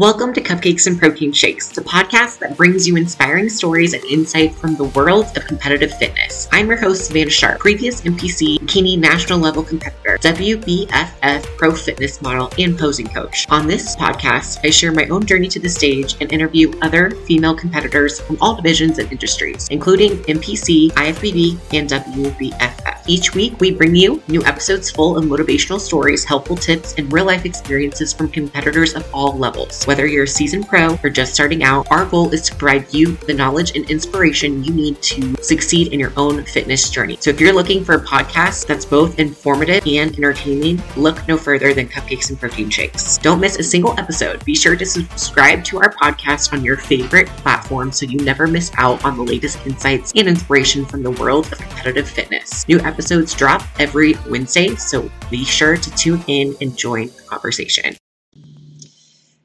Welcome to Cupcakes and Protein Shakes, the podcast that brings you inspiring stories and insight from the world of competitive fitness. I'm your host, Savannah Sharp, previous NPC, bikini national level competitor, WBFF pro fitness model, and posing coach. On this podcast, I share my own journey to the stage and interview other female competitors from all divisions and industries, including NPC, IFBB, and WBFF. Each week, we bring you new episodes full of motivational stories, helpful tips, and real-life experiences from competitors of all levels. Whether you're a seasoned pro or just starting out, our goal is to provide you the knowledge and inspiration you need to succeed in your own fitness journey. So if you're looking for a podcast that's both informative and entertaining, look no further than Cupcakes and Protein Shakes. Don't miss a single episode. Be sure to subscribe to our podcast on your favorite platform so you never miss out on the latest insights and inspiration from the world of competitive fitness. New episodes drop every Wednesday, so be sure to tune in and join the conversation.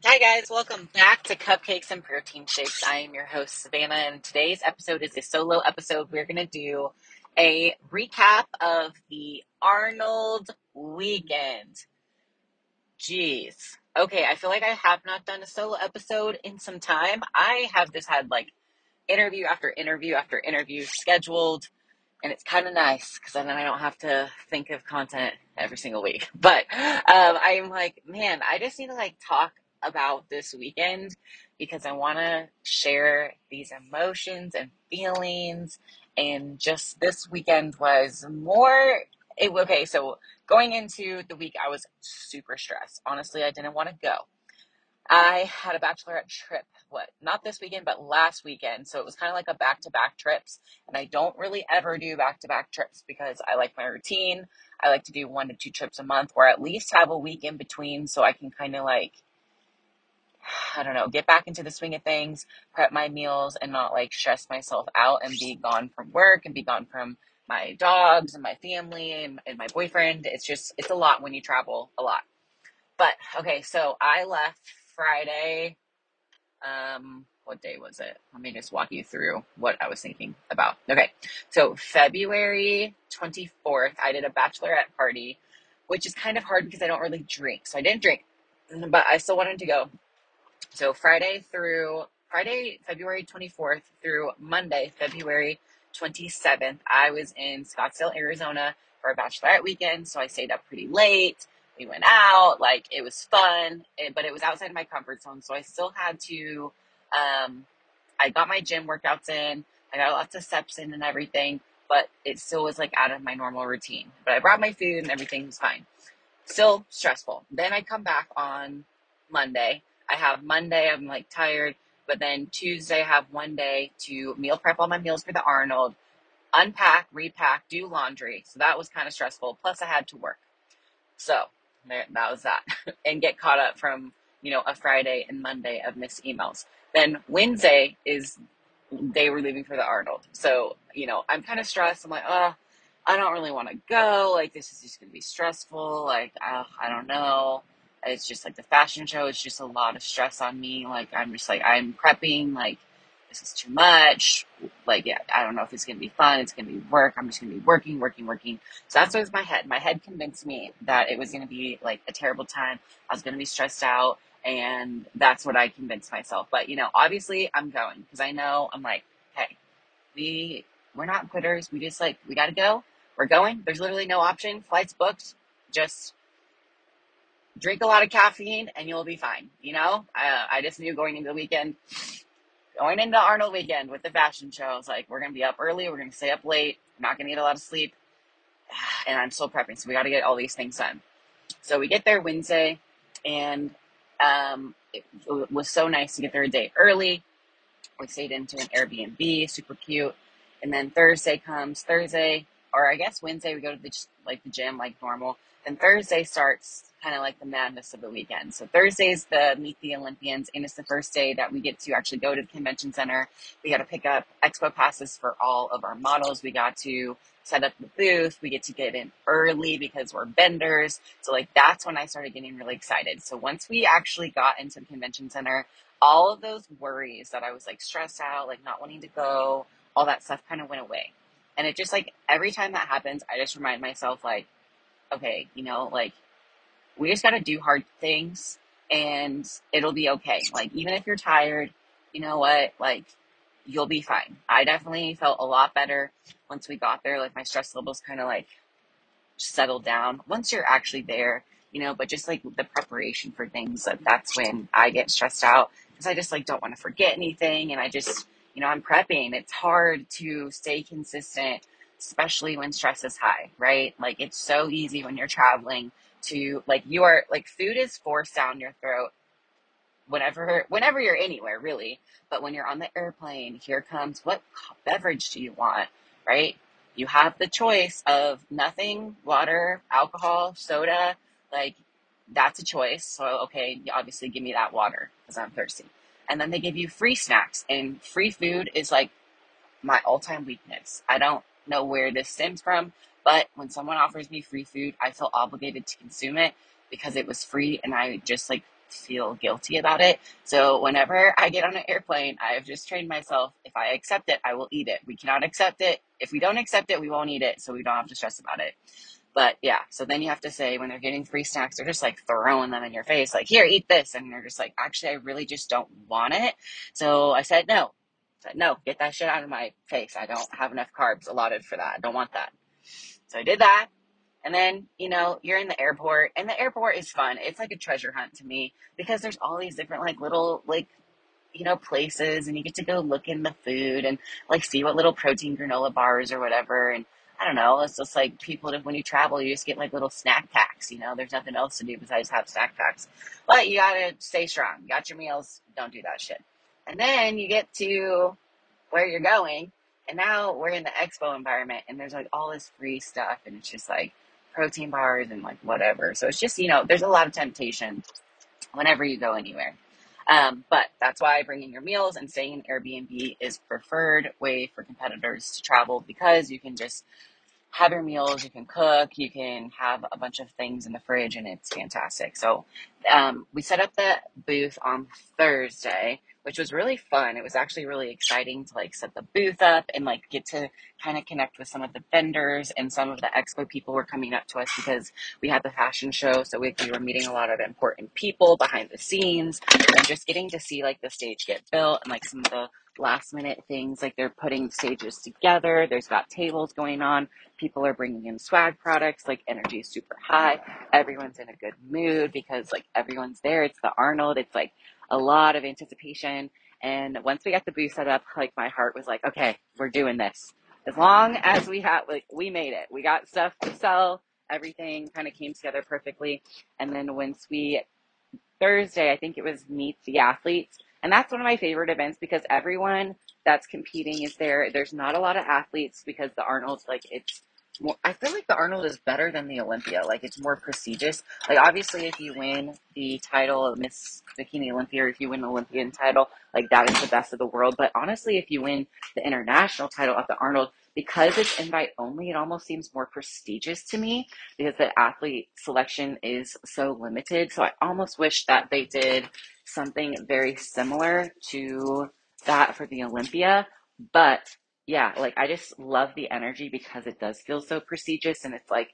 Hi guys, welcome back to Cupcakes and Protein Shakes. I am your host, Savannah, and today's episode is a solo episode. We're going to do a recap of the Arnold weekend. Jeez. Okay, I feel like I have not done a solo episode in some time. I have just had like interview after interview after interview scheduled, and it's kind of nice because then I don't have to think of content every single week. But I'm like, man, I just need to like talk about this weekend because I want to share these emotions and feelings. And just this weekend was more, okay, so going into the week, I was super stressed. Honestly, I didn't want to go. I had a bachelorette trip, not this weekend, but last weekend. So it was kind of like a back-to-back trips. And I don't really ever do back-to-back trips because I like my routine. I like to do 1 to 2 trips a month or at least have a week in between so I can kind of like, I don't know, get back into the swing of things, prep my meals and not like stress myself out and be gone from work and be gone from my dogs and my family and my boyfriend. It's just, it's a lot when you travel a lot. But okay, so I left Friday. What day was it? Let me just walk you through what I was thinking about. Okay, so February 24th, I did a bachelorette party, which is kind of hard because I don't really drink. So I didn't drink, but I still wanted to go. So Friday, February 24th through Monday, February 27th, I was in Scottsdale, Arizona for a bachelorette weekend. So I stayed up pretty late. We went out, like it was fun, but it was outside my comfort zone. So I still had to, I got my gym workouts in, I got lots of steps in and everything, but it still was like out of my normal routine, but I brought my food and everything was fine. Still stressful. Then I come back on Monday. I have Monday, I'm like tired, but then Tuesday I have one day to meal prep all my meals for the Arnold, unpack, repack, do laundry. So that was kind of stressful. Plus I had to work. So that was that and get caught up from, you know, a Friday and Monday of missed emails. Then Wednesday is they were leaving for the Arnold. So, you know, I'm kind of stressed. I'm like, oh, I don't really want to go. Like, this is just going to be stressful. Like, I don't know. It's just like the fashion show. It's just a lot of stress on me. Like, I'm just like, I'm prepping. Like, this is too much. Like, yeah, I don't know if it's going to be fun. It's going to be work. I'm just going to be working. So that's what was my head. My head convinced me that it was going to be like a terrible time. I was going to be stressed out. And that's what I convinced myself. But, you know, obviously I'm going because I know I'm like, hey, we're not quitters. We just like, we got to go. We're going. There's literally no option. Flights booked. Just drink a lot of caffeine and you'll be fine. You know, I just knew going into the weekend, going into Arnold weekend with the fashion show, I was like, we're going to be up early. We're going to stay up late. I'm not going to get a lot of sleep. And I'm still prepping. So we got to get all these things done. So we get there Wednesday and it was so nice to get there a day early. We stayed into an Airbnb, super cute. And then Thursday, or I guess Wednesday, we go to the gym like normal. And Thursday starts kind of like the madness of the weekend. So Thursday's the Meet the Olympians, and it's the first day that we get to actually go to the convention center. We got to pick up expo passes for all of our models. We got to set up the booth. We get to get in early because we're vendors. So like that's when I started getting really excited. So once we actually got into the convention center, all of those worries that I was like stressed out, like not wanting to go, all that stuff kind of went away. And it just like every time that happens, I just remind myself like, okay, you know, like we just got to do hard things and it'll be okay. Like, even if you're tired, you know what, like, you'll be fine. I definitely felt a lot better once we got there. Like, my stress levels kind of like settled down once you're actually there, you know, but just like the preparation for things, like, that's when I get stressed out, because I just like don't want to forget anything. And I just, you know, I'm prepping. It's hard to stay consistent, especially when stress is high, right? Like, it's so easy when you're traveling to like, you are like, food is forced down your throat whenever you're anywhere, really. But when you're on the airplane, here comes, what beverage do you want, right? You have the choice of nothing, water, alcohol, soda. Like, that's a choice. So, okay, obviously give me that water because I'm thirsty. And then they give you free snacks, and free food is like my all-time weakness. I don't know where this stems from, but when someone offers me free food, I feel obligated to consume it because it was free, and I just like feel guilty about it. So whenever I get on an airplane, I've just trained myself, if I accept it, I will eat it. We cannot accept it. If we don't accept it, we won't eat it, so we don't have to stress about it. But yeah, so then you have to say, when they're getting free snacks, they're just like throwing them in your face, like, here, eat this. And they're just like, actually, I really just don't want it. So I said, no. I said, no, get that shit out of my face. I don't have enough carbs allotted for that. I don't want that. So I did that. And then, you know, you're in the airport, and the airport is fun. It's like a treasure hunt to me, because there's all these different like little, like, you know, places, and you get to go look in the food and like see what little protein granola bars or whatever. And I don't know, it's just like people, when you travel, you just get like little snack packs, you know, there's nothing else to do besides have snack packs, but you gotta stay strong. You got your meals, don't do that shit. And then you get to where you're going, and now we're in the expo environment, and there's like all this free stuff, and it's just like protein bars and like whatever. So it's just, you know, there's a lot of temptation whenever you go anywhere. But that's why bringing your meals and staying in Airbnb is preferred way for competitors to travel, because you can just have your meals, you can cook, you can have a bunch of things in the fridge, and it's fantastic. So we set up the booth on Thursday, which was really fun. It was actually really exciting to like set the booth up and like get to kind of connect with some of the vendors, and some of the expo people were coming up to us because we had the fashion show. So we were meeting a lot of important people behind the scenes, and just getting to see like the stage get built, and like some of the last minute things, like they're putting stages together. There's got tables going on. People are bringing in swag products. Like, energy is super high. Everyone's in a good mood because like everyone's there. It's the Arnold. It's like a lot of anticipation. And once we got the booth set up, like my heart was like, okay, we're doing this. As long as we have, like, we made it, we got stuff to sell, everything kind of came together perfectly. And then once we, Thursday, I think it was Meet the Athletes. And that's one of my favorite events because everyone that's competing is there. There's not a lot of athletes because the Arnold's like, it's more, I feel like the Arnold is better than the Olympia. Like, it's more prestigious. Like, obviously if you win the title of Miss Bikini Olympia, or if you win the Olympian title, like that is the best of the world. But honestly, if you win the international title at the Arnold, because it's invite only, it almost seems more prestigious to me because the athlete selection is so limited. So I almost wish that they did something very similar to that for the Olympia. But yeah, like I just love the energy because it does feel so prestigious. And it's like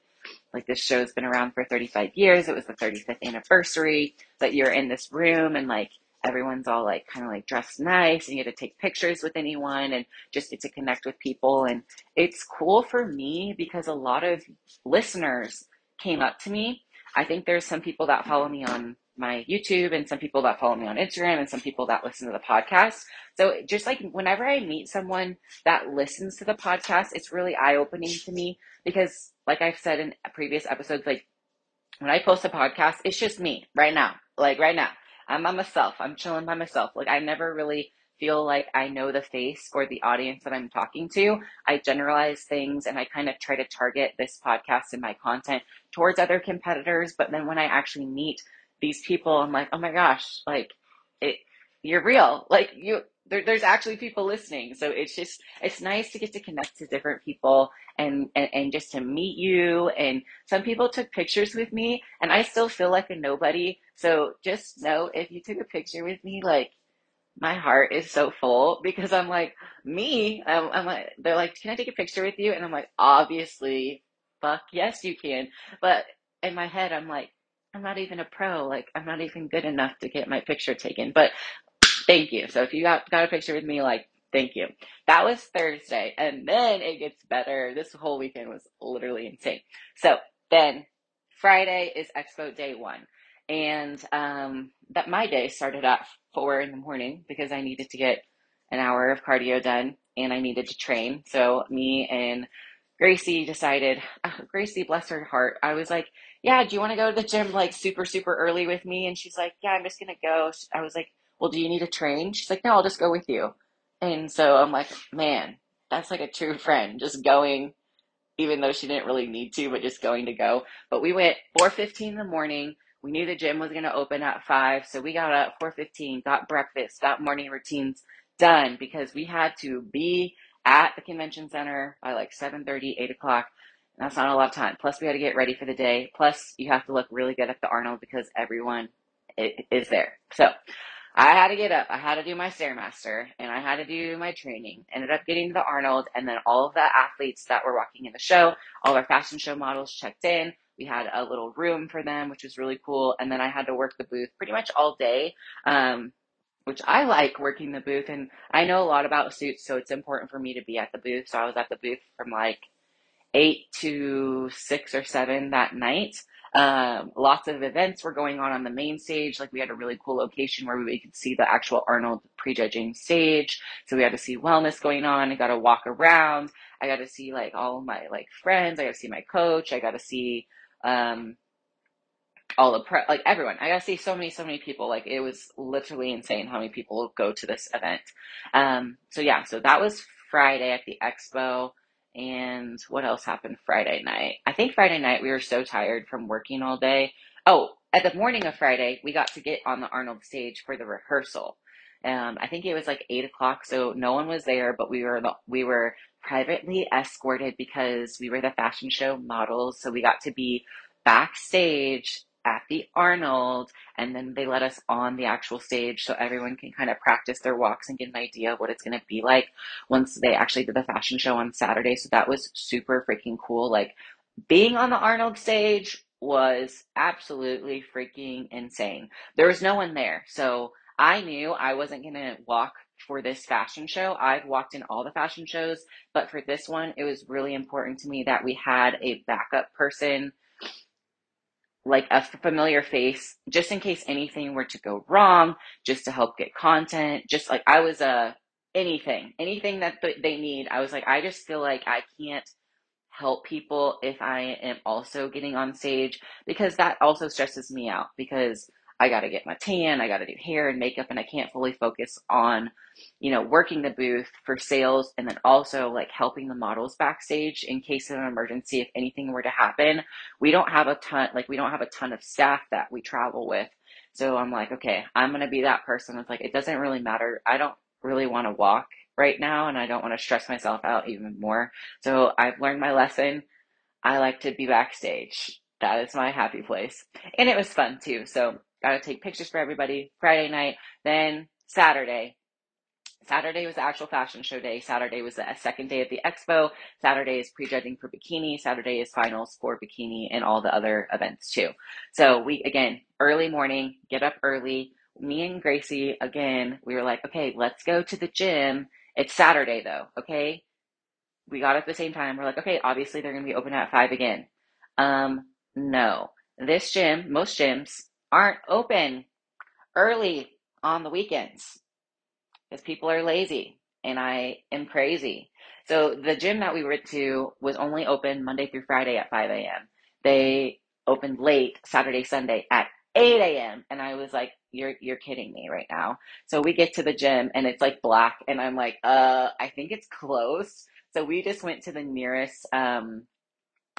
this show's been around for 35 years. It was the 35th anniversary that you're in this room, and like everyone's all like kind of like dressed nice, and you get to take pictures with anyone and just get to connect with people. And it's cool for me because a lot of listeners came up to me. I think there's some people that follow me on my YouTube, and some people that follow me on Instagram, and some people that listen to the podcast. So just like whenever I meet someone that listens to the podcast, it's really eye-opening to me because like I've said in previous episodes, like when I post a podcast, it's just me right now, like right now. I'm by myself. I'm chilling by myself. Like I never really feel like I know the face or the audience that I'm talking to. I generalize things, and I kind of try to target this podcast and my content towards other competitors. But then when I actually meet these people, I'm like, oh my gosh, like you're real. Like there's actually people listening. So it's just, it's nice to get to connect to different people and just to meet you. And some people took pictures with me, and I still feel like a nobody. So just know, if you took a picture with me, like my heart is so full because I'm like, me, I'm like, they're like, can I take a picture with you? And I'm like, obviously, fuck yes, you can. But in my head, I'm like, I'm not even a pro, like I'm not even good enough to get my picture taken, but thank you. So if you got a picture with me, like, thank you. That was Thursday. And then it gets better. This whole weekend was literally insane. So then Friday is expo day one. And that my day started at 4 in the morning because I needed to get an hour of cardio done and I needed to train. So me and Gracie decided, Gracie, bless her heart. I was like, yeah, do you want to go to the gym like super, super early with me? And she's like, yeah, I'm just going to go. I was like, well, do you need to train? She's like, no, I'll just go with you. And so I'm like, man, that's like a true friend, just going, even though she didn't really need to, but just going to go. But we went 4:15 in the morning. We knew the gym was going to open at 5. So we got up 4:15, got breakfast, got morning routines done because we had to be at the convention center by like 7:30, 8 o'clock. And that's not a lot of time. Plus, we had to get ready for the day. Plus, you have to look really good at the Arnold because everyone is there. So I had to get up. I had to do my Stairmaster and I had to do my training. Ended up getting to the Arnold, and then all of the athletes that were walking in the show, all of our fashion show models checked in. We had a little room for them, which was really cool. And then I had to work the booth pretty much all day, which I like working the booth. And I know a lot about suits, so it's important for me to be at the booth. So I was at the booth from like 8 to 6 or 7 that night. Lots of events were going on the main stage. Like, we had a really cool location where we could see the actual Arnold prejudging stage. So we had to see wellness going on. I got to walk around. I got to see like all my like friends. I got to see my coach. I got to see, all the prep, like everyone. I got to see so many people. Like, it was literally insane how many people go to this event. So yeah, so that was Friday at the expo. And what else happened Friday night? I think Friday night we were so tired from working all day. Oh, at the morning of Friday, we got to get on the Arnold stage for the rehearsal. I think it was like 8 o'clock. So no one was there, but we were privately escorted because we were the fashion show models. So we got to be backstage at the Arnold, and then they let us on the actual stage so everyone can kind of practice their walks and get an idea of what it's going to be like once they actually did the fashion show on Saturday. So that was super freaking cool. Like, being on the Arnold stage was absolutely freaking insane. There was no one there. So I knew I wasn't going to walk for this fashion show. I've walked in all the fashion shows, but for this one, it was really important to me that we had a backup person, like a familiar face, just in case anything were to go wrong, just to help get content. Just like, I was anything that they need. I was like, I just feel like I can't help people if I am also getting on stage, because that also stresses me out, because I got to get my tan, I got to do hair and makeup, and I can't fully focus on, you know, working the booth for sales and then also like helping the models backstage in case of an emergency. If anything were to happen, we don't have a ton of staff that we travel with. So I'm like, okay, I'm going to be that person. It's like, it doesn't really matter. I don't really want to walk right now, and I don't want to stress myself out even more. So I've learned my lesson. I like to be backstage. That is my happy place. And it was fun too. So got to take pictures for everybody Friday night. Then Saturday. Saturday was the actual fashion show day. Saturday was the second day of the expo. Saturday is prejudging for bikini. Saturday is finals for bikini and all the other events too. So we, again, early morning, get up early. Me and Gracie, again, we were like, okay, let's go to the gym. It's Saturday though, okay? We got up at the same time. We're like, okay, obviously they're going to be open at 5 again. No. This gym, most gyms, aren't open early on the weekends because people are lazy and I am crazy. So the gym that we went to was only open Monday through Friday at 5 a.m. They opened late Saturday, Sunday at 8 a.m. And I was like, you're kidding me right now. So we get to the gym and it's like black, and I'm like, I think it's closed. So we just went to the nearest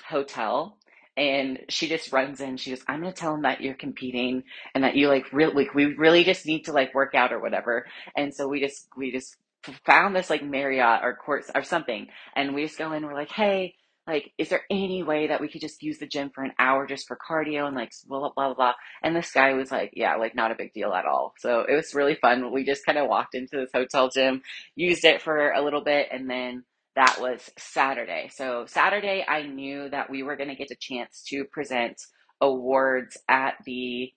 hotel. And she just runs in, she goes, I'm going to tell them that you're competing and that you we really just need to like work out or whatever. And so we just found this like Marriott or Courts or something. And we just go in, we're like, hey, like, is there any way that we could just use the gym for an hour just for cardio and like blah, blah, blah, blah. And this guy was like, yeah, like not a big deal at all. So it was really fun. We just kind of walked into this hotel gym, used it for a little bit, and then that was Saturday. So Saturday, I knew that we were going to get a chance to present awards at the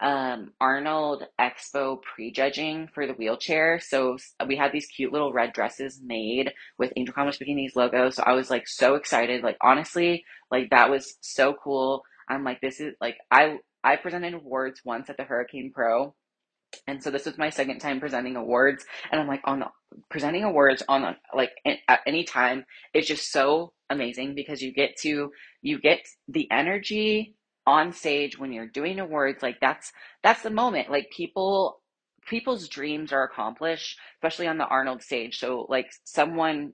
Arnold Expo prejudging for the wheelchair. So we had these cute little red dresses made with Angel Commerce Bikini's logo. So I was like so excited. Like honestly, like that was so cool. I'm like, this is like, I presented awards once at the Hurricane Pro. And so this was my second time presenting awards. And I'm like, presenting awards on like at any time, it's just so amazing because you get the energy on stage when you're doing awards. Like that's the moment. Like people's dreams are accomplished, especially on the Arnold stage. So like someone,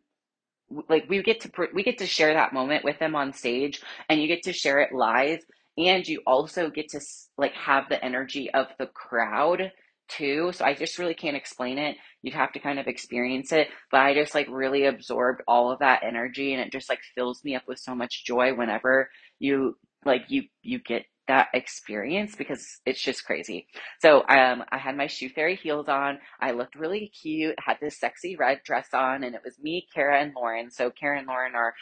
like we get to share that moment with them on stage, and you get to share it live, and you also get to like have the energy of the crowd too. So I just really can't explain it. You'd have to kind of experience it, but I just like really absorbed all of that energy, and it just like fills me up with so much joy whenever you get that experience, because it's just crazy. So I had my Shoe Fairy heels on. I looked really cute, had this sexy red dress on, and it was me, Kara, and Lauren. So Kara and Lauren are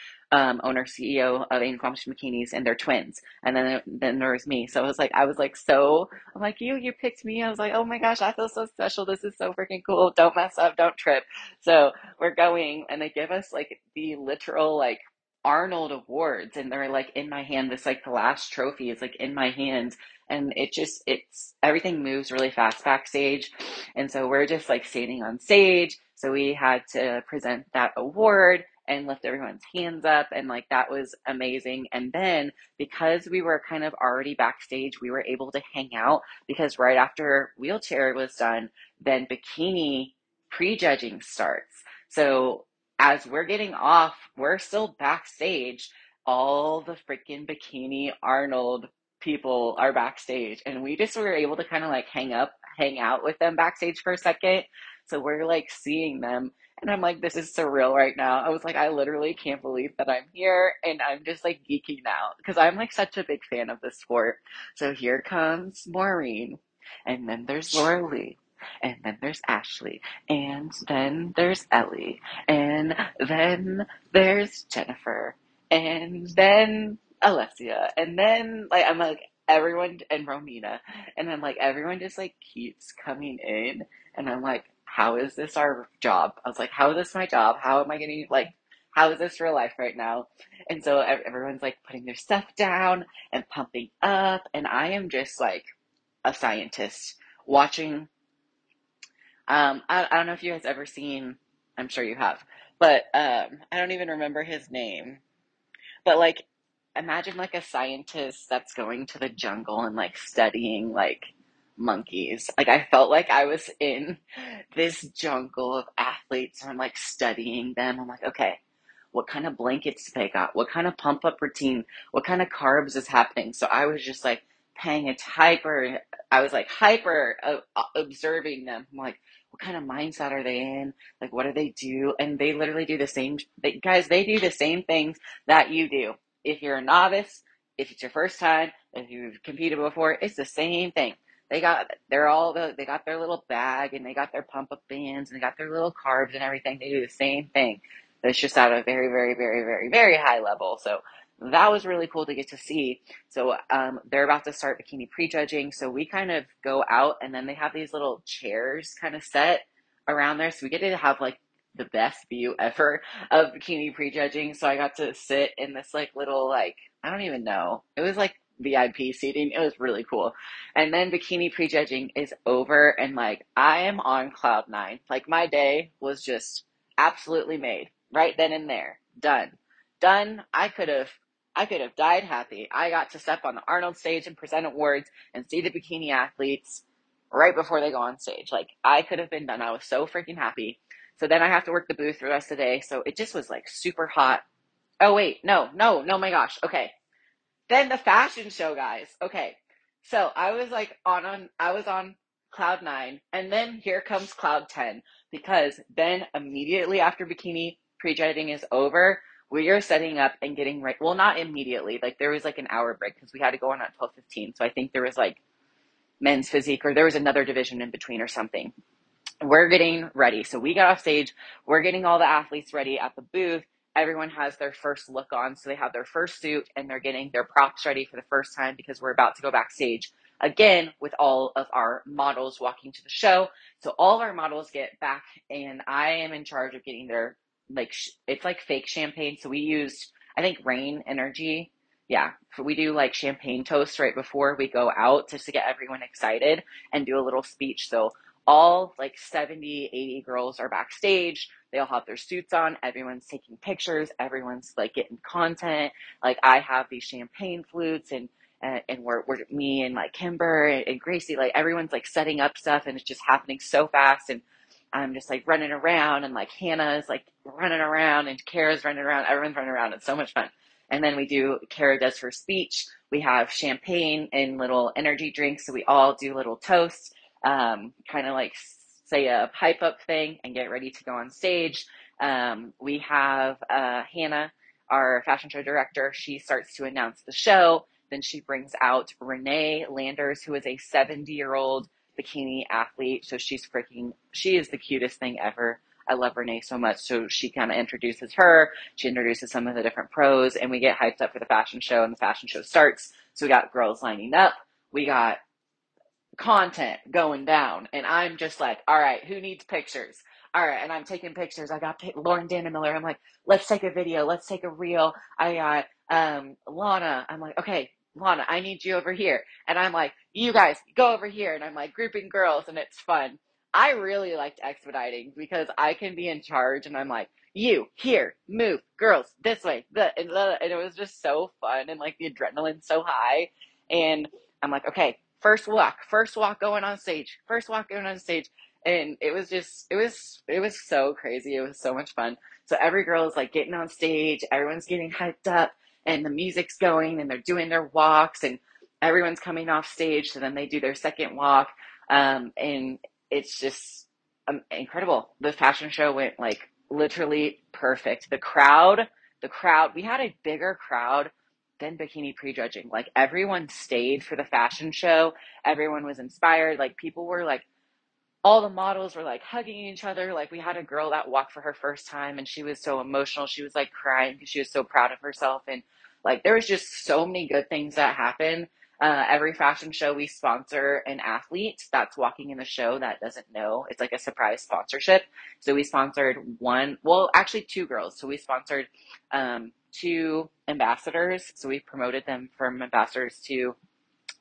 owner, CEO of Anguamish Bikinis, and they're twins. And then there was me. So I was like, you picked me. I was like, oh my gosh, I feel so special. This is so freaking cool. Don't mess up. Don't trip. So we're going, and they give us like the literal like Arnold awards, and they're like in my hand. This like the last trophy is like in my hand, and it's everything moves really fast backstage, and so we're just like standing on stage. So we had to present that award and lift everyone's hands up, and like that was amazing. And then because we were kind of already backstage, we were able to hang out, because right after wheelchair was done, then bikini prejudging starts. So as we're getting off, we're still backstage. All the freaking bikini Arnold people are backstage, and we just were able to kind of like hang out with them backstage for a second. So we're like seeing them, and I'm like, this is surreal right now. I was like, I literally can't believe that I'm here, and I'm just like geeking out because I'm like such a big fan of this sport. So here comes Maureen, and then there's Laura Lee. And then there's Ashley, and then there's Ellie, and then there's Jennifer, and then Alessia, and then like I'm like everyone, and Romina, and I'm like everyone just like keeps coming in, and I'm like, how is this our job? I was like, how is this my job? How am I getting like, how is this real life right now? And so everyone's like putting their stuff down and pumping up, and I am just like a scientist watching. I don't know if you guys ever seen, I'm sure you have, but I don't even remember his name, but like imagine like a scientist that's going to the jungle and like studying like monkeys. Like I felt like I was in this jungle of athletes, and I'm like studying them. I'm like, okay, what kind of blankets they got? What kind of pump up routine? What kind of carbs is happening? So I was just like observing them. I'm like, what kind of mindset are they in? Like, what do they do? And they literally do the same, they do the same things that you do. If you're a novice, if it's your first time, if you've competed before, it's the same thing. They got their little bag, and they got their pump up bands, and they got their little carbs and everything. They do the same thing. But it's just at a very, very, very, very, very high level. So that was really cool to get to see. So they're about to start bikini prejudging. So we kind of go out, and then they have these little chairs kind of set around there. So we get to have like the best view ever of bikini prejudging. So I got to sit in this like little, like, I don't even know. It was like VIP seating. It was really cool. And then bikini prejudging is over, and like I am on cloud nine. Like my day was just absolutely made right then and there. Done. I could have died happy. I got to step on the Arnold stage and present awards and see the bikini athletes right before they go on stage. Like, I could have been done. I was so freaking happy. So then I have to work the booth the rest of the day. So it just was like super hot. Oh, wait. No, my gosh. Okay. Then the fashion show, guys. Okay. So I was like I was on cloud nine, and then here comes cloud 10, because then immediately after bikini prejudging is over, we are setting up and getting ready. Well, not immediately. Like there was like an hour break because we had to go on at 12:15. So I think there was like men's physique, or there was another division in between or something. We're getting ready. So we got off stage. We're getting all the athletes ready at the booth. everyone has their first look on. So they have their first suit and they're getting their props ready for the first time, because we're about to go backstage again with all of our models walking to the show. So all of our models get back and I am in charge of getting their, like, it's like fake champagne. So we used, I think, Rain Energy. Yeah, we do like champagne toast right before we go out just to get everyone excited and do a little speech. So all like 70, 80 girls are backstage. They all have their suits on. Everyone's taking pictures. Everyone's like getting content. Like I have these champagne flutes and we're me and like Kimber and Gracie, like everyone's like setting up stuff and it's just happening so fast. And I'm just like running around and like Hannah's like running around and Kara's running around. Everyone's running around. It's so much fun. And then we do, Kara does her speech. We have champagne and little energy drinks. So we all do little toasts, kind of like say a pipe up thing and get ready to go on stage. We have Hannah, our fashion show director. She starts to announce the show. Then she brings out Renee Landers, who is a 70-year-old bikini athlete. So she is the cutest thing ever. I love Renee so much. So she kind of introduces her. She introduces some of the different pros and we get hyped up for the fashion show and the fashion show starts. So we got girls lining up. We got content going down and I'm just like, all right, who needs pictures? All right. And I'm taking pictures. I got Lauren Dannemiller. I'm like, let's take a video. Let's take a reel. I got Lana. I'm like, okay, Lana, I need you over here. And I'm like, you guys go over here. And I'm like grouping girls and it's fun. I really liked expediting because I can be in charge and I'm like, you here, move girls this way. And it was just so fun. And like the adrenaline's so high and I'm like, okay, first walk going on stage. And it was just, it was so crazy. It was so much fun. So every girl is like getting on stage, everyone's getting hyped up and the music's going and they're doing their walks and everyone's coming off stage. So then they do their second walk. And it's just incredible. The fashion show went like literally perfect. The crowd, we had a bigger crowd than bikini prejudging. Like everyone stayed for the fashion show. Everyone was inspired. Like people were like, all the models were like hugging each other. Like we had a girl that walked for her first time and she was so emotional. She was like crying because she was so proud of herself. And like, there was just so many good things that happened. Every fashion show we sponsor an athlete that's walking in the show that doesn't know. It's like a surprise sponsorship. So we sponsored two girls. So we sponsored two ambassadors. So we promoted them from ambassadors to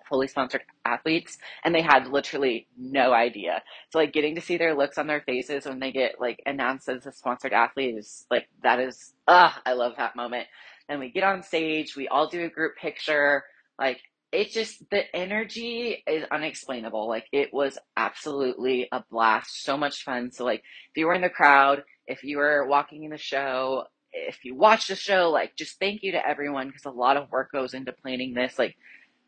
fully sponsored athletes and they had literally no idea. So like getting to see their looks on their faces when they get like announced as a sponsored athlete is like, I love that moment. And we get on stage, we all do a group picture. Like, it's just, the energy is unexplainable. Like it was absolutely a blast, so much fun. So like if you were in the crowd, if you were walking in the show, if you watched the show, like just thank you to everyone because a lot of work goes into planning this. Like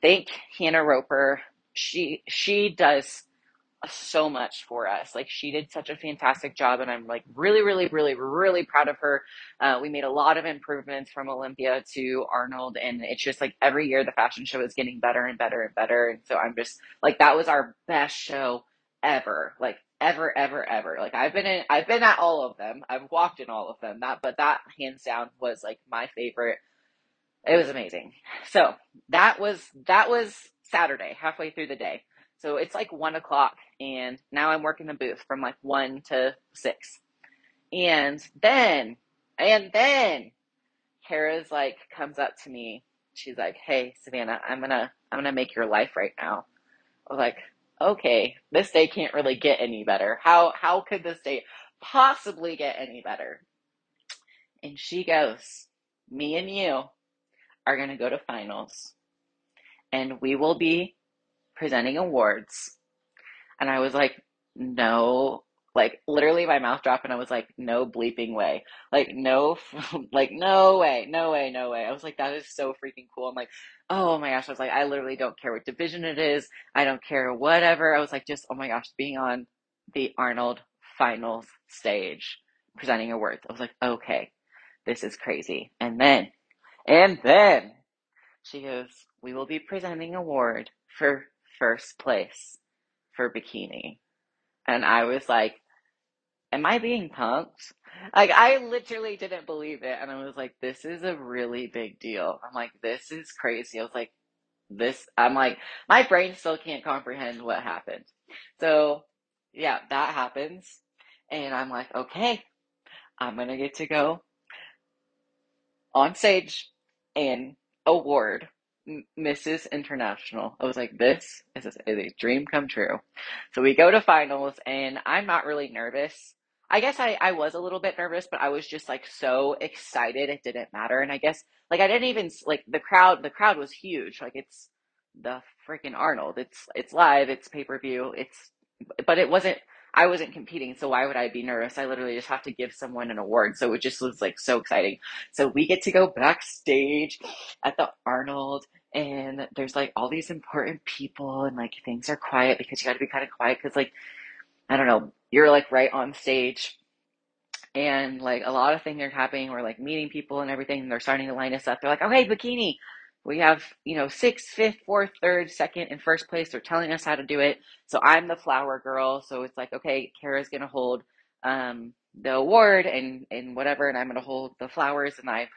thank Hannah Roper. She does so much for us. Like she did such a fantastic job and I'm like really, really, really, really proud of her. We made a lot of improvements from Olympia to Arnold and it's just like every year the fashion show is getting better and better and better. And so I'm just like, that was our best show ever. Like ever, ever, ever. Like I've been at all of them. I've walked in all of them, but that hands down was like my favorite. It was amazing. So that was Saturday, halfway through the day. So it's like 1 o'clock and now I'm working the booth from like 1 to 6. And then Kara's like, comes up to me. She's like, hey, Savannah, I'm going to make your life right now. I was like, okay, this day can't really get any better. How could this day possibly get any better? And she goes, me and you are going to go to finals and we will be presenting awards. And I was like, no, like literally my mouth dropped and I was like, no bleeping way. Like, no, like, no way, no way, no way. I was like, that is so freaking cool. I'm like, oh my gosh. I was like, I literally don't care what division it is. I don't care, whatever. I was like, just, oh my gosh, being on the Arnold finals stage, presenting awards. I was like, okay, this is crazy. And then she goes, we will be presenting award for first place for bikini. And I was like, am I being punked? Like, I literally didn't believe it. And I was like, this is a really big deal. I'm like, this is crazy. I was like, my brain still can't comprehend what happened. So yeah, that happens. And I'm like, okay, I'm going to get to go on stage and award Mrs. International. I was like, this is a dream come true. So we go to finals, and I'm not really nervous. I guess I was a little bit nervous, but I was just like so excited it didn't matter. And I guess like I didn't even like the crowd was huge. Like, it's the freaking Arnold. It's live, it's pay-per-view. But it wasn't, I wasn't competing, so why would I be nervous? I literally just have to give someone an award. So it just was like so exciting. So we get to go backstage at the Arnold, and there's like all these important people, and like things are quiet because you got to be kind of quiet because, like, I don't know, you're like right on stage, and like a lot of things are happening. We're like meeting people and everything, and they're starting to line us up. They're like, okay, bikini. We have, you know, 6th, 5th, 4th, 3rd, 2nd, and 1st place. They're telling us how to do it. So I'm the flower girl. So it's like, okay, Kara's going to hold the award and whatever. And I'm going to hold the flowers. And I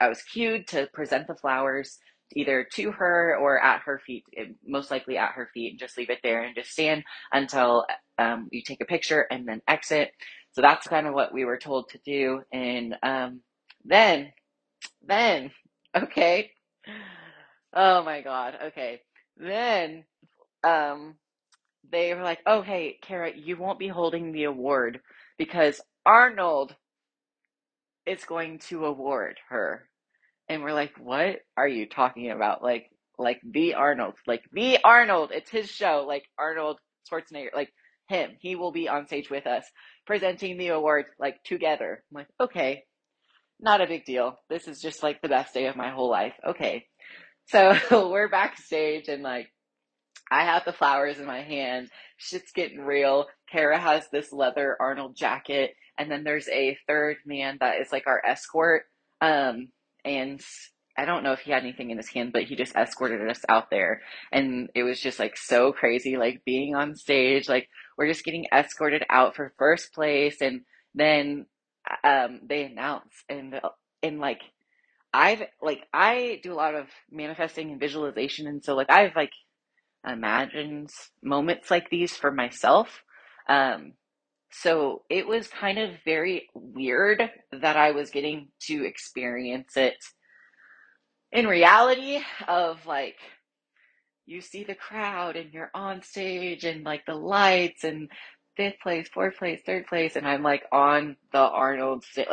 was cued to present the flowers either to her or at her feet, most likely at her feet, and just leave it there and just stand until you take a picture and then exit. So that's kind of what we were told to do. And then. Okay. Oh my God. Okay. Then, they were like, oh, hey, Kara, you won't be holding the award because Arnold is going to award her. And we're like, what are you talking about? Like the Arnold, it's his show. Like Arnold Schwarzenegger, like him, he will be on stage with us presenting the award, like together. I'm like, okay. Not a big deal. This is just like the best day of my whole life. Okay. So we're backstage, and like I have the flowers in my hand. Shit's getting real. Kara has this leather Arnold jacket. And then there's a third man that is like our escort. And I don't know if he had anything in his hand, but he just escorted us out there. And it was just like so crazy, like being on stage, like we're just getting escorted out for first place. And then they announce, and like I do a lot of manifesting and visualization, and so like I've like imagined moments like these for myself, so it was kind of very weird that I was getting to experience it in reality of like you see the crowd and you're on stage and like the lights and 5th place, 4th place, 3rd place, and I'm like on the Arnold stage,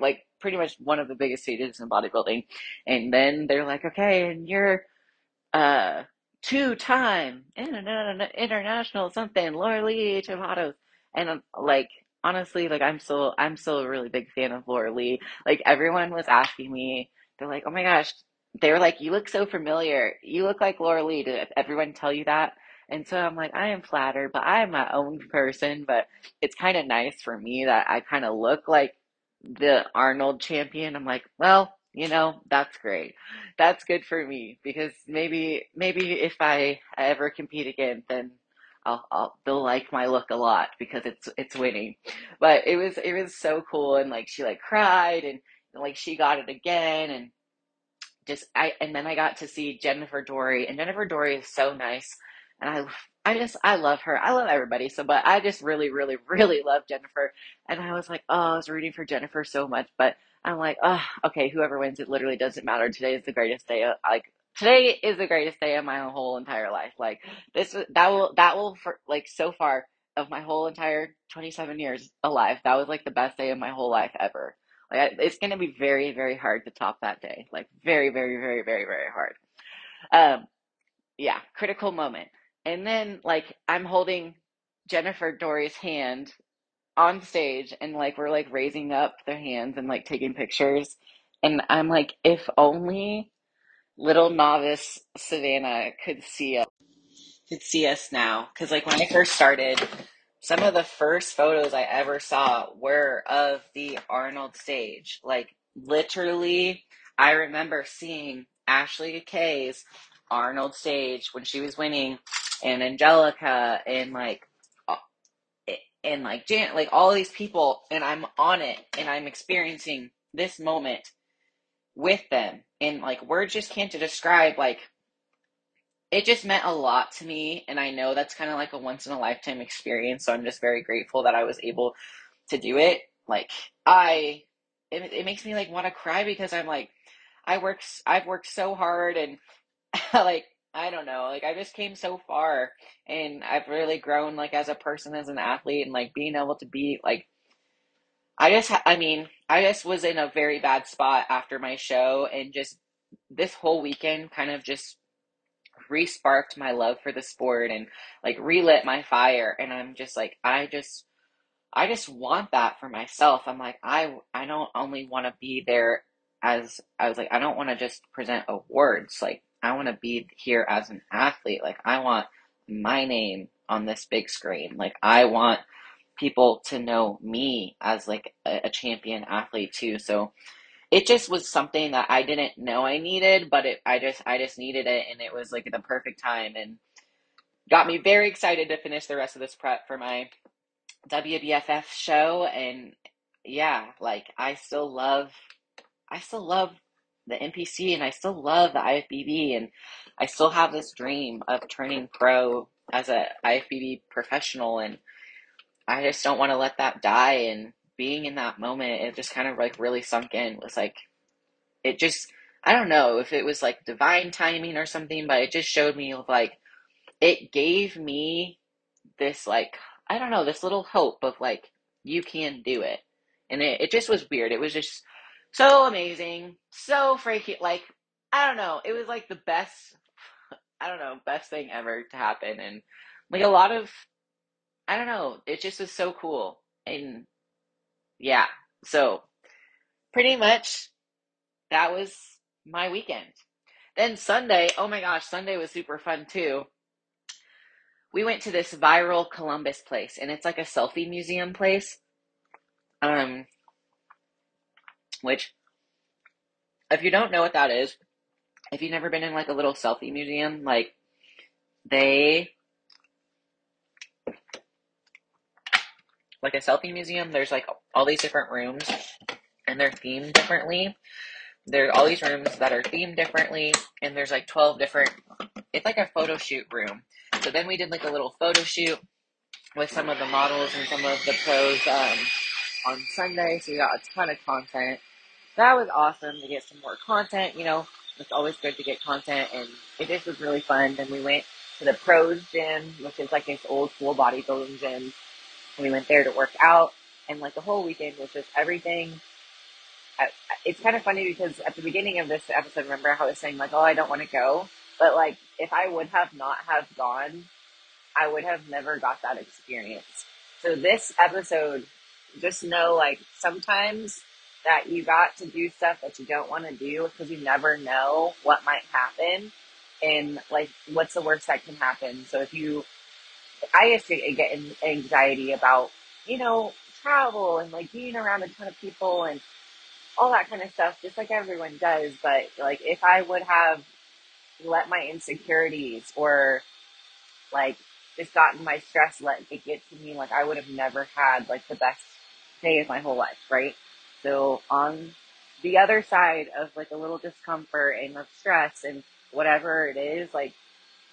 like pretty much one of the biggest stages in bodybuilding. And then they're like, okay, and you're 2-time international something, Laura Lee Tomato. And I'm like, honestly, like I'm still a really big fan of Laura Lee. Like everyone was asking me, they're like, oh my gosh, they were like, you look so familiar, you look like Laura Lee. Did everyone tell you that? And so I'm like, I am flattered, but I am my own person. But it's kind of nice for me that I kind of look like the Arnold champion. I'm like, well, you know, that's great. That's good for me, because maybe if I ever compete again, then they'll like my look a lot, because it's winning. But it was so cool. And like, she like cried, and like, she got it again. And just, and then I got to see Jennifer Dory, and Jennifer Dory is so nice. And I love her. I love everybody. So, but I just really, really, really love Jennifer. And I was like, oh, I was rooting for Jennifer so much, but I'm like, oh, okay, whoever wins, it literally doesn't matter. Today is the greatest day. Today is the greatest day of my whole entire life. Like this, that will for like so far of my whole entire 27 years alive, that was like the best day of my whole life ever. Like it's going to be very, very hard to top that day. Like very, very, very, very, very hard. Yeah. Critical moment. And then, like, I'm holding Jennifer Dory's hand on stage, and, like, we're, like, raising up their hands and, like, taking pictures. And I'm like, if only little novice Savannah could see us now. Because, like, when I first started, some of the first photos I ever saw were of the Arnold stage. Like, literally, I remember seeing Ashley K's Arnold stage when she was winning, and Angelica, and like and like Jan, like all these people, and I'm on it and I'm experiencing this moment with them. And like, words just can't describe, like, it just meant a lot to me. And I know that's kind of like a once in a lifetime experience. So I'm just very grateful that I was able to do it. Like it makes me like want to cry, because I'm like, I've worked so hard, and like, I don't know, like I just came so far, and I've really grown like as a person, as an athlete, and like being able to be like, I just was in a very bad spot after my show, and just this whole weekend kind of just re-sparked my love for the sport and like relit my fire. And I'm just like, I just want that for myself. I'm like, I don't only want to be there as, I was like, I don't want to just present awards. Like, I want to be here as an athlete. Like, I want my name on this big screen. Like, I want people to know me as like a champion athlete too. So it just was something that I didn't know I needed, but I just needed it. And it was like the perfect time, and got me very excited to finish the rest of this prep for my WBFF show. And yeah, like I still love the NPC, and I still love the IFBB, and I still have this dream of turning pro as a IFBB professional, and I just don't want to let that die. And being in that moment, it just kind of like really sunk in. It was like, it just, I don't know if it was like divine timing or something, but it just showed me like, it gave me this like, I don't know, this little hope of like, you can do it. And it just was weird. It was just so amazing. So freaking, like, I don't know. It was like the best, I don't know, best thing ever to happen. And like a lot of, I don't know, it just was so cool. And yeah, so pretty much that was my weekend. Then Sunday, oh my gosh, Sunday was super fun too. We went to this viral Columbus place, and it's like a selfie museum place, which if you don't know what that is, if you've never been in like a little selfie museum, like a selfie museum, there's like all these different rooms, and they're themed differently. There's all these rooms that are themed differently, and there's like 12 different, it's like a photo shoot room. So then we did like a little photo shoot with some of the models and some of the pros on Sunday. So we got a ton of content. That was awesome to get some more content. You know, it's always good to get content, and it just was really fun. Then we went to the pros gym, which is like this old school bodybuilding gym. We went there to work out, and like the whole weekend was just everything. It's kind of funny because at the beginning of this episode, remember how I was saying like, oh, I don't want to go. But like, if I would have not have gone, I would have never got that experience. So this episode, just know like sometimes that you got to do stuff that you don't want to do, because you never know what might happen, and like what's the worst that can happen. So if you, I used to get anxiety about, you know, travel and like being around a ton of people and all that kind of stuff, just like everyone does. But like, if I would have let my insecurities or like just gotten my stress let it get to me, like I would have never had like the best day of my whole life, right? So on the other side of like a little discomfort and of stress and whatever it is, like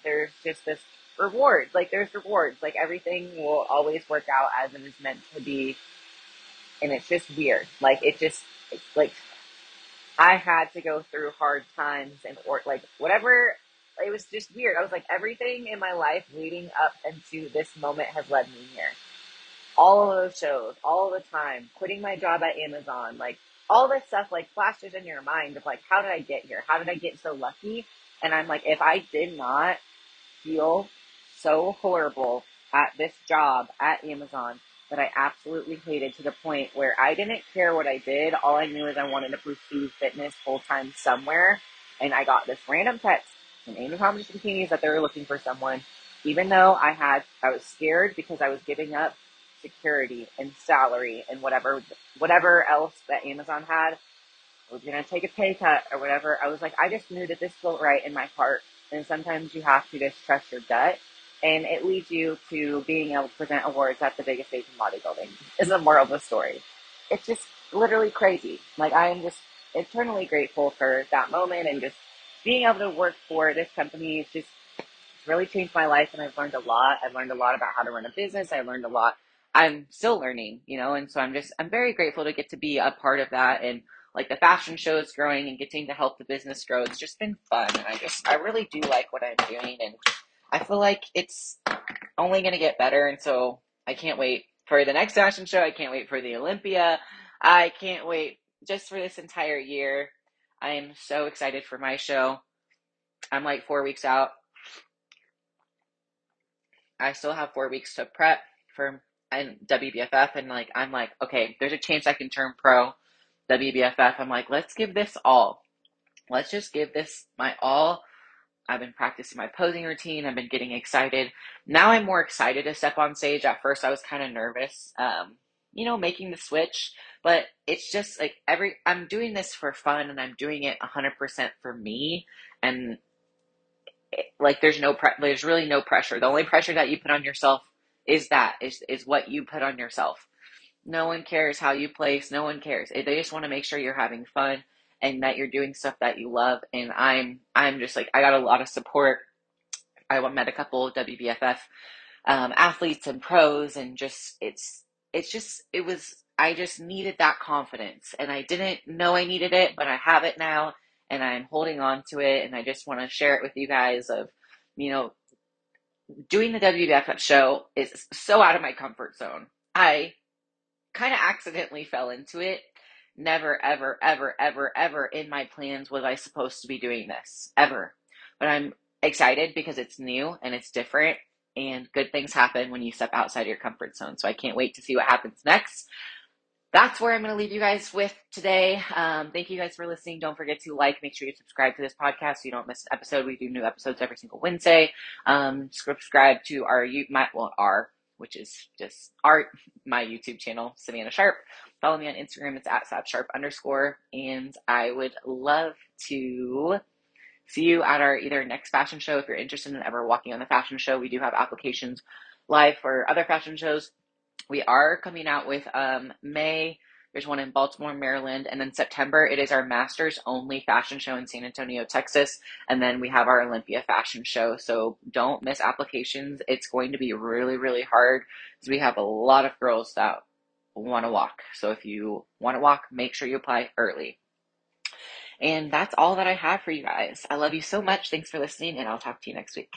there's just this reward, like there's rewards, like everything will always work out as it is meant to be. And it's just weird, like it's like I had to go through hard times and or like whatever. It was just weird. I was like, everything in my life leading up into this moment has led me here. All of those shows, all the time, quitting my job at Amazon, like all this stuff like flashes in your mind of like, how did I get here? How did I get so lucky? And I'm like, if I did not feel so horrible at this job at Amazon that I absolutely hated to the point where I didn't care what I did. All I knew is I wanted to pursue fitness full time somewhere. And I got this random text from Angel Commerce Bikinis that they were looking for someone, even though I was scared because I was giving up security and salary and whatever else that Amazon had. I was going to take a pay cut or whatever. I was like, I just knew that this felt right in my heart. And sometimes you have to just trust your gut And it leads you to being able to present awards at the biggest stage in bodybuilding is the moral of the story. It's just literally crazy. Like, I am just eternally grateful for that moment, and just being able to work for this company is just, it's really changed my life, and I've learned a lot. I've learned a lot about how to run a business. I learned a lot. I'm still learning, you know, and so I'm very grateful to get to be a part of that. And like, the fashion show is growing and getting to help the business grow. It's just been fun. And I really do like what I'm doing, and I feel like it's only going to get better. And so I can't wait for the next fashion show. I can't wait for the Olympia. I can't wait just for this entire year. I am so excited for my show. I'm like 4 weeks out. I still have 4 weeks to prep for WBFF. And like, I'm like, okay, there's a chance I can turn pro WBFF. I'm like, let's give this all. Let's just give this my all. I've been practicing my posing routine. I've been getting excited. Now I'm more excited to step on stage. At first, I was kind of nervous, you know, making the switch, but it's just like I'm doing this for fun, and I'm doing it 100% for me. And it, like, there's really no pressure. The only pressure that you put on yourself is what you put on yourself. No one cares how you place. No one cares. They just want to make sure you're having fun and that you're doing stuff that you love. And I'm just like, I got a lot of support. I met a couple of WBFF athletes and pros, and just, I just needed that confidence, and I didn't know I needed it, but I have it now, and I'm holding on to it. And I just want to share it with you guys of, you know, doing the WBFF show is so out of my comfort zone. I kind of accidentally fell into it. Never, ever, ever, ever, ever in my plans was I supposed to be doing this, ever. But I'm excited because it's new and it's different, and good things happen when you step outside your comfort zone. So I can't wait to see what happens next. That's where I'm going to leave you guys with today. Thank you guys for listening. Don't forget to like, make sure you subscribe to this podcast so you don't miss an episode. We do new episodes every single Wednesday. Subscribe to my YouTube channel, Savannah Sharp. Follow me on Instagram. It's at @savsharp_. And I would love to see you at our either next fashion show. If you're interested in ever walking on the fashion show, we do have applications live for other fashion shows. We are coming out with May. There's one in Baltimore, Maryland. And then September, it is our Masters only fashion show in San Antonio, Texas. And then we have our Olympia fashion show. So don't miss applications. It's going to be really, really hard because we have a lot of girls that want to walk. So if you want to walk, make sure you apply early. And that's all that I have for you guys. I love you so much. Thanks for listening, and I'll talk to you next week.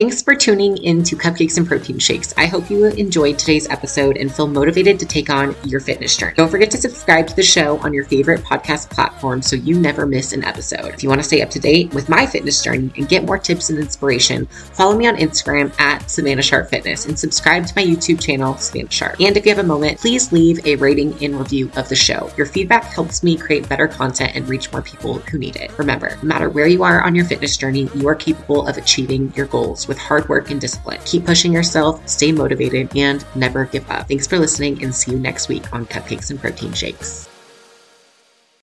Thanks for tuning in to Cupcakes and Protein Shakes. I hope you enjoyed today's episode and feel motivated to take on your fitness journey. Don't forget to subscribe to the show on your favorite podcast platform so you never miss an episode. If you want to stay up to date with my fitness journey and get more tips and inspiration, follow me on Instagram at Savannah Sharp Fitness and subscribe to my YouTube channel, Savannah Sharp. And if you have a moment, please leave a rating and review of the show. Your feedback helps me create better content and reach more people who need it. Remember, no matter where you are on your fitness journey, you are capable of achieving your goals with hard work and discipline. Keep pushing yourself, stay motivated, and never give up. Thanks for listening, and see you next week on Cupcakes and Protein Shakes.